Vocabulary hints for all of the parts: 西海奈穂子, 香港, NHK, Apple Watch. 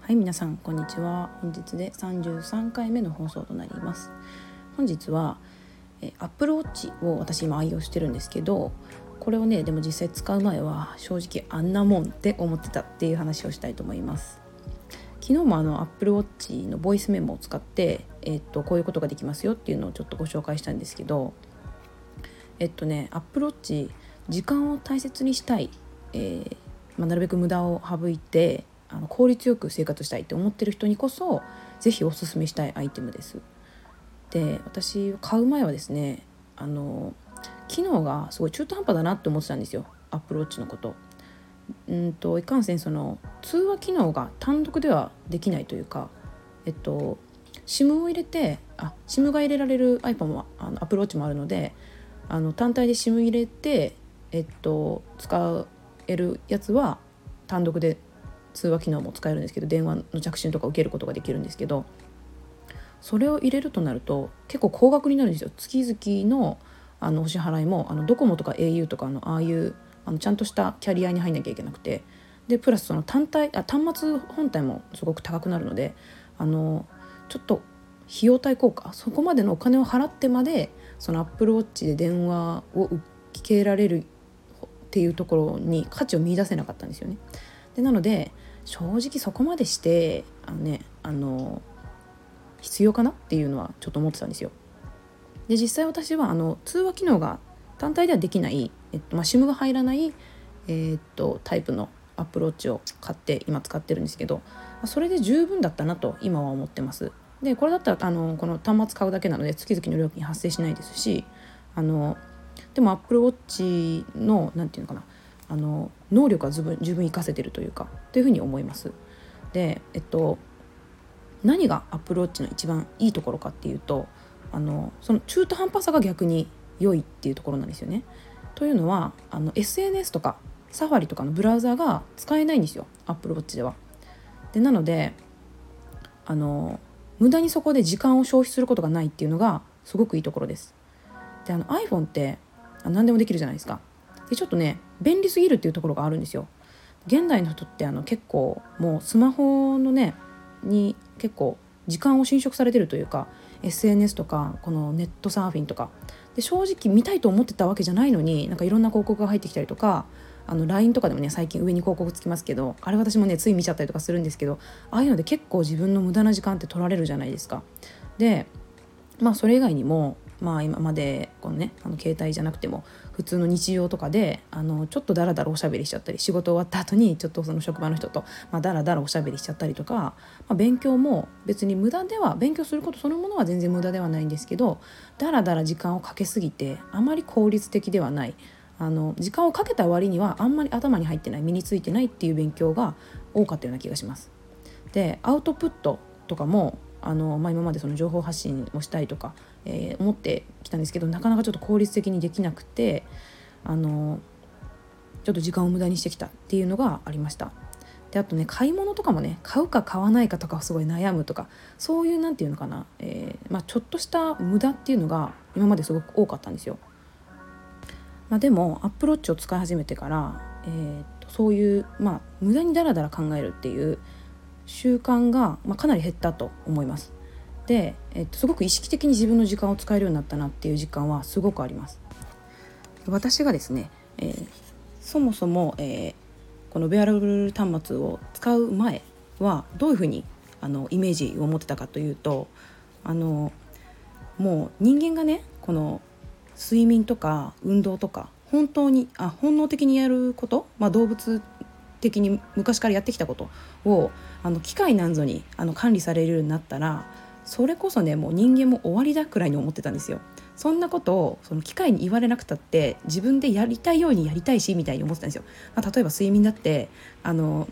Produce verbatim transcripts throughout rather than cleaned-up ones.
はい、皆さんこんにちは。本日でさんじゅうさんかいめの放送となります。本日は Apple Watch を私今愛用してるんですけど、これをねでも実際使う前は正直あんなもんって思ってたっていう話をしたいと思います。昨日もあの Apple Watch のボイスメモを使って、えっと、こういうことができますよっていうのをちょっとご紹介したんですけど、えっとね Apple Watch 時間を大切にしたい、えーまあ、なるべく無駄を省いてあの効率よく生活したいって思ってる人にこそぜひおすすめしたいアイテムです。で、私買う前はですねあの機能がすごい中途半端だなって思ってたんですよ、Apple Watch のこと。うんといかんせんその通話機能が単独ではできないというか、えっと SIM を入れてあ SIM が入れられる iPhone もあの Apple Watch もあるので、あの単体で SIM 入れてえっと使えるやつは単独で通話機能も使えるんですけど、電話の着信とか受けることができるんですけど、それを入れるとなると結構高額になるんですよ。月々のあのお支払いもあのドコモとか エーユー とかのああいうあのちゃんとしたキャリアに入んなきゃいけなくて、でプラスその単体あ端末本体もすごく高くなるので、あのちょっと費用対効果、そこまでのお金を払ってまでその Apple Watch で電話を受けられるっていうところに価値を見出せなかったんですよね。でなので正直そこまでしてあの、ね、あの必要かなっていうのはちょっと思ってたんですよ。で実際私はあの通話機能が単体ではできない、えっとまあ、SIM が入らない、えーっと、タイプのApple Watchを買って今使ってるんですけど、それで十分だったなと今は思ってます。でこれだったらあのこの端末買うだけなので月々の料金発生しないですし、あのでも Apple Watch のなんていうのかなあの能力は十分十分活かせてるというかというふうに思います。で、えっと、何が Apple Watch の一番いいところかっていうと、あのその中途半端さが逆に良いっていうところなんですよね。というのはあの エスエヌエス とかサファリとかのブラウザーが使えないんですよ Apple Watch では。でなのであの無駄にそこで時間を消費することがないっていうのがすごくいいところです。であの iPhone って何でもできるじゃないですか。でちょっとね便利すぎるっていうところがあるんですよ。現代の人ってあの結構もうスマホのねに結構時間を侵食されてるというか、 エスエヌエス とかこのネットサーフィンとかで正直見たいと思ってたわけじゃないのになんかいろんな広告が入ってきたりとか、あの ライン とかでもね最近上に広告つきますけど、あれ私もねつい見ちゃったりとかするんですけど、ああいうので結構自分の無駄な時間って取られるじゃないですか。でまあそれ以外にもまあ、今までこの、ね、あの携帯じゃなくても普通の日常とかであのちょっとダラダラおしゃべりしちゃったり、仕事終わった後にちょっとその職場の人とまあダラダラおしゃべりしちゃったりとか、まあ、勉強も別に無駄では勉強することそのものは全然無駄ではないんですけど、ダラダラ時間をかけすぎてあまり効率的ではない、あの時間をかけた割にはあんまり頭に入ってない、身についてないっていう勉強が多かったような気がします。でアウトプットとかもあのまあ、今までその情報発信をしたいとか、えー、思ってきたんですけど、なかなかちょっと効率的にできなくてあのちょっと時間を無駄にしてきたっていうのがありました。であとね買い物とかもね買うか買わないかとかすごい悩むとか、そういうなんていうのかな、えーまあ、ちょっとした無駄っていうのが今まですごく多かったんですよ。まあ、でも Apple Watch を使い始めてから、えー、っとそういう、まあ、無駄にダラダラ考えるっていう習慣が、まあ、かなり減ったと思います。で、えっと、すごく意識的に自分の時間を使えるようになったなっていう実感はすごくあります。私がですね、えー、そもそも、えー、このウェアラブル端末を使う前はどういうふうにあのイメージを持ってたかというと、あのもう人間がねこの睡眠とか運動とか本当にあ本能的にやること、まあ、動物的に昔からやってきたことをあの機械なんぞにあの管理されるようになったら、それこそねもう人間も終わりだくらいに思ってたんですよ。そんなことをその機械に言われなくたって自分でやりたいようにやりたいしみたいに思ってたんですよ。まあ、例えば睡眠だってあの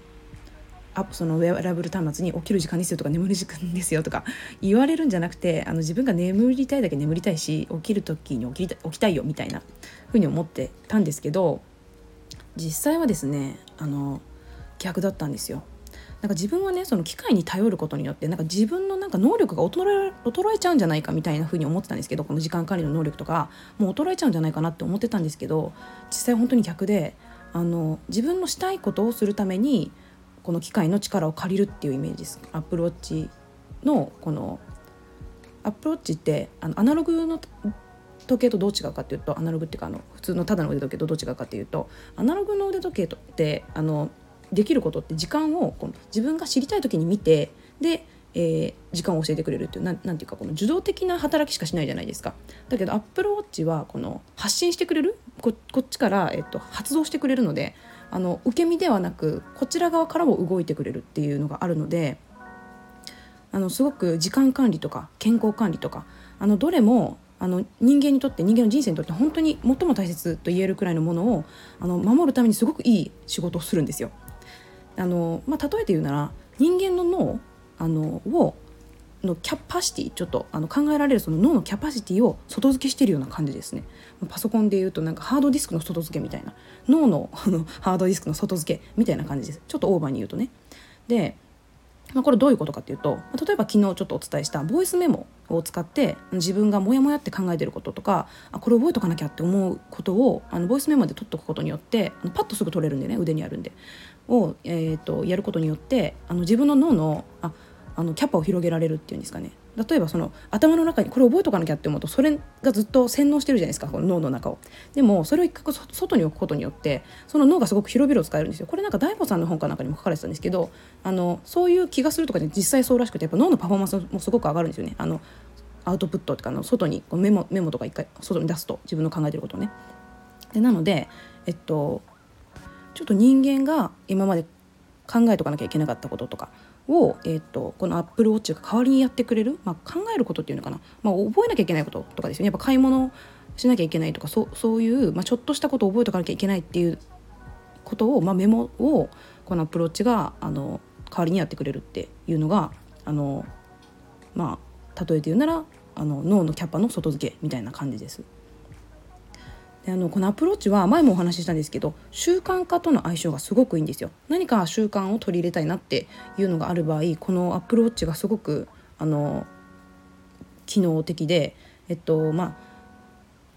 アそのウェアラブル端末に起きる時間ですよとか眠る時間ですよとか言われるんじゃなくて、あの自分が眠りたいだけ眠りたいし起きる時に起 き, 起きたいよみたいな風に思ってたんですけど、実際はですねあの逆だったんですよ。なんか自分はねその機械に頼ることによってなんか自分のなんか能力が衰え、衰えちゃうんじゃないかみたいな風に思ってたんですけど、この時間管理の能力とかもう衰えちゃうんじゃないかなって思ってたんですけど、実際本当に逆で、あの自分のしたいことをするためにこの機械の力を借りるっていうイメージです。 Apple Watch のこの Apple Watch ってあのアナログの時計とどう違うかっていうと、アナログっていうかあの普通のただの腕時計とどう違うかっていうと、アナログの腕時計とってあのできることって時間をこの自分が知りたい時に見てで、えー、時間を教えてくれるっていうなん、なんていうかこの受動的な働きしかしないじゃないですか。だけど Apple Watch はこの発信してくれる こ, こっちから、えっと、発動してくれるので、あの受け身ではなくこちら側からも動いてくれるっていうのがあるので、あのすごく時間管理とか健康管理とかあのどれもあの人間にとって人間の人生にとって本当に最も大切と言えるくらいのものをあの守るためにすごくいい仕事をするんですよ。あのまあ、例えて言うなら人間の脳あのをのキャパシティちょっとあの考えられるその脳のキャパシティを外付けしているような感じですね。パソコンで言うとなんかハードディスクの外付けみたいな、脳のハードディスクの外付けみたいな感じです。ちょっとオーバーに言うとね。でまあ、これどういうことかっていうと、例えば昨日ちょっとお伝えしたボイスメモを使って自分がモヤモヤって考えてることとか、あこれ覚えとかなきゃって思うことをあのボイスメモで取っとくことによって、あのパッとすぐ取れるんでね、腕にあるんでを、えー、とやることによってあの自分の脳のああのキャパを広げられるっていうんですかね。例えばその頭の中にこれ覚えとかなきゃって思うと、それがずっと洗脳してるじゃないですか、この脳の中を。でもそれを一回外に置くことによってその脳がすごく広々使えるんですよ。これなんか大悟さんの本かなんかにも書かれてたんですけど、あのそういう気がするとかで実際そうらしくて、やっぱ脳のパフォーマンスもすごく上がるんですよね。あのアウトプットとかの外にこうメモメモとか一回外に出すと、自分の考えてることをね。でなのでえっとちょっと人間が今まで考えとかなきゃいけなかったこととかを、えー、とこの Apple Watch が代わりにやってくれる、まあ、考えることっていうのかな、まあ、覚えなきゃいけないこととかですよね。やっぱ買い物しなきゃいけないとか そ, そういう、まあ、ちょっとしたことを覚えとかなきゃいけないっていうことを、まあ、メモをこの Apple Watch があの代わりにやってくれるっていうのが、あの、まあ、例えて言うならあの脳のキャパの外付けみたいな感じです。であのこのApple Watchは前もお話ししたんですけど、習慣化との相性がすごくいいんですよ。何か習慣を取り入れたいなっていうのがある場合、このApple Watchがすごくあの機能的で、えっとま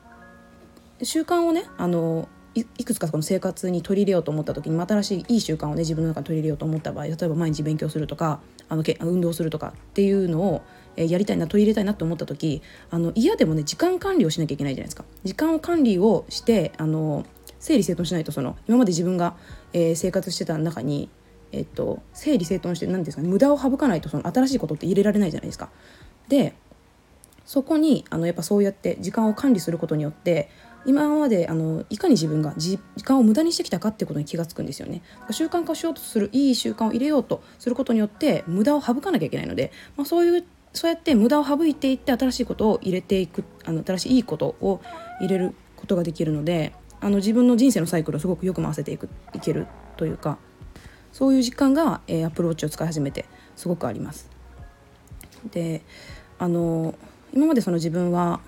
あ、習慣をねあの い, いくつかこの生活に取り入れようと思った時に、新しいいい習慣をね自分の中に取り入れようと思った場合、例えば毎日勉強するとかあの運動するとかっていうのをやりたいな取り入れたいなと思った時、あの嫌でもね時間管理をしなきゃいけないじゃないですか。時間を管理をしてあの整理整頓しないと、その今まで自分が、えー、生活してた中に、えっと、整理整頓して何ですかね、無駄を省かないとその新しいことって入れられないじゃないですか。でそこにあのやっぱそうやって時間を管理することによって、今まであのいかに自分が時間を無駄にしてきたかってことに気がつくんですよね。習慣化しようとする、いい習慣を入れようとすることによって無駄を省かなきゃいけないので、まあ、そういうそうやって無駄を省いていって新しいことを入れていく、あの新しいいいことを入れることができるので、あの自分の人生のサイクルをすごくよく回せていくいけるというか、そういう実感が、えー、Apple Watch を使い始めてすごくあります。であの今までその自分は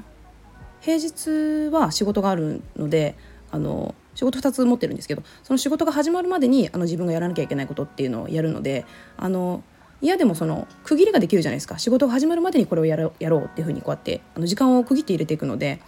平日は仕事があるので、あの仕事ふたつ持ってるんですけど、その仕事が始まるまでにあの自分がやらなきゃいけないことっていうのをやるので、あのいやでもその区切りができるじゃないですか。仕事が始まるまでにこれをやろう、やろうっていう風にこうやってあの時間を区切って入れていくので、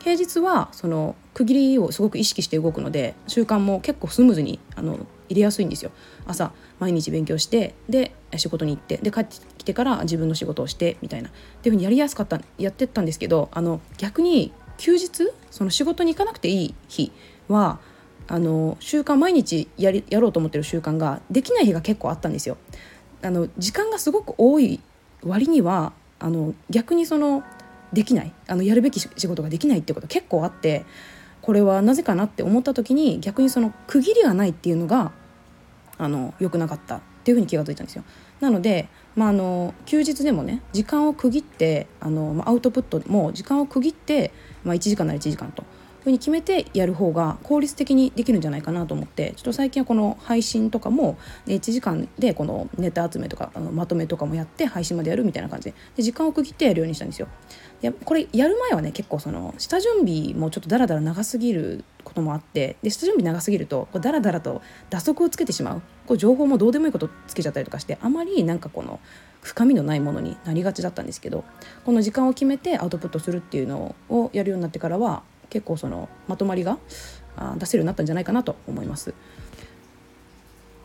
平日はその区切りをすごく意識して動くので、習慣も結構スムーズにあの入れやすいんですよ。朝毎日勉強して、で仕事に行って、で帰ってきてから自分の仕事をしてみたいなっていう風にやりやすかったやってったんですけど、あの逆に休日その仕事に行かなくていい日はあの習慣毎日やりやろうと思ってる習慣ができない日が結構あったんですよ。あの時間がすごく多い割にはあの逆にそのできない、あのやるべき仕事ができないってことが結構あって、これはなぜかなって思った時に、逆にその区切りがないっていうのがあの良くなかったっていうふうに気がついたんですよ。なので、まあ、あの休日でもね時間を区切って、あのアウトプットも時間を区切って、まあ、いちじかんならいちじかんとふうに決めてやる方が効率的にできるんじゃないかなと思って、ちょっと最近はこの配信とかもいちじかんでこのネタ集めとかまとめとかもやって配信までやるみたいな感じ で, で時間を区切ってやるようにしたんですよ。でこれやる前はね、結構その下準備もちょっとダラダラ長すぎることもあって、で下準備長すぎるとこうダラダラと打足をつけてしまう、こう情報もどうでもいいことつけちゃったりとかして、あまりなんかこの深みのないものになりがちだったんですけど、この時間を決めてアウトプットするっていうのをやるようになってからは結構そのまとまりが出せるようになったんじゃないかなと思います。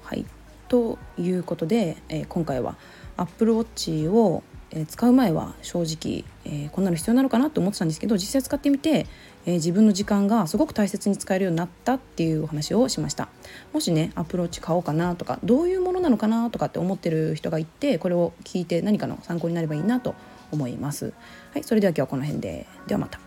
はい、ということで、えー、今回は Apple Watch を使う前は正直、えー、こんなの必要なのかなと思ってたんですけど、実際使ってみて、えー、自分の時間がすごく大切に使えるようになったっていうお話をしました。もしね、Apple Watch買おうかなとか、どういうものなのかなとかって思ってる人がいて、これを聞いて何かの参考になればいいなと思います。はい、それでは今日はこの辺で。ではまた。